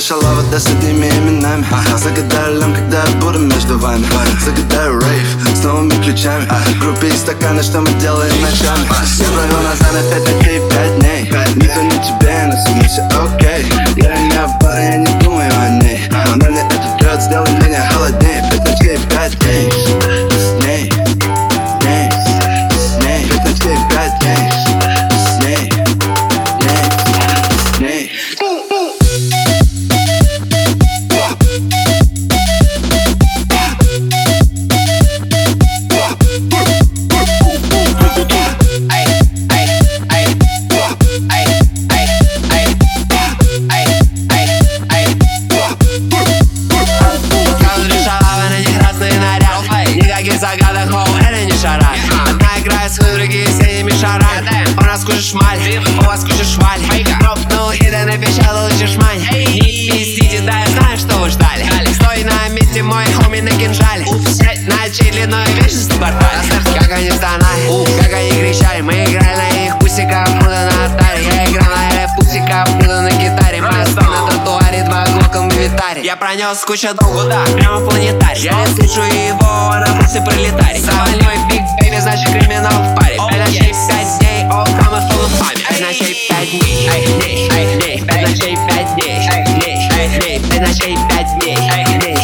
решала вода с одними именами. Загадай лям, когда бур между вами. Загадай рейв с новыми ключами. Группе и стаканы, что мы делаем ночами. Я плыву назад опять на 3-5 дней. Никто не тебе, но сегодня все окей. Я не опал, я не думаю о ней. Но мне этот лед сделал меня холоднее. 5 ночей, 5 дней. У вас куча шмаль. Пропнул и да напечатал еще шмаль. Не пиздите, да я знаю, что вы ждали. Стой на месте, мой хоми на кинжале. 5 ночей длиной вечности портали. Как они стонали, как они кричали. Мы играли на их пусиках, муда на алтаре. Я играл на эле пусиках, муда на гитаре. Моя стол на татуаре, 2 глока в инвентаре. Я пронес кучу долгу, да, прямо в планетарий. Я слышу его, на пусе пролетарий. За мной Big Baby, значит криминал в паре. 5 ночей, 5 дней, all coming full of fun. 5 ночей, 5 дней, 5 ночей, 5 дней, 5 ночей, 5 дней.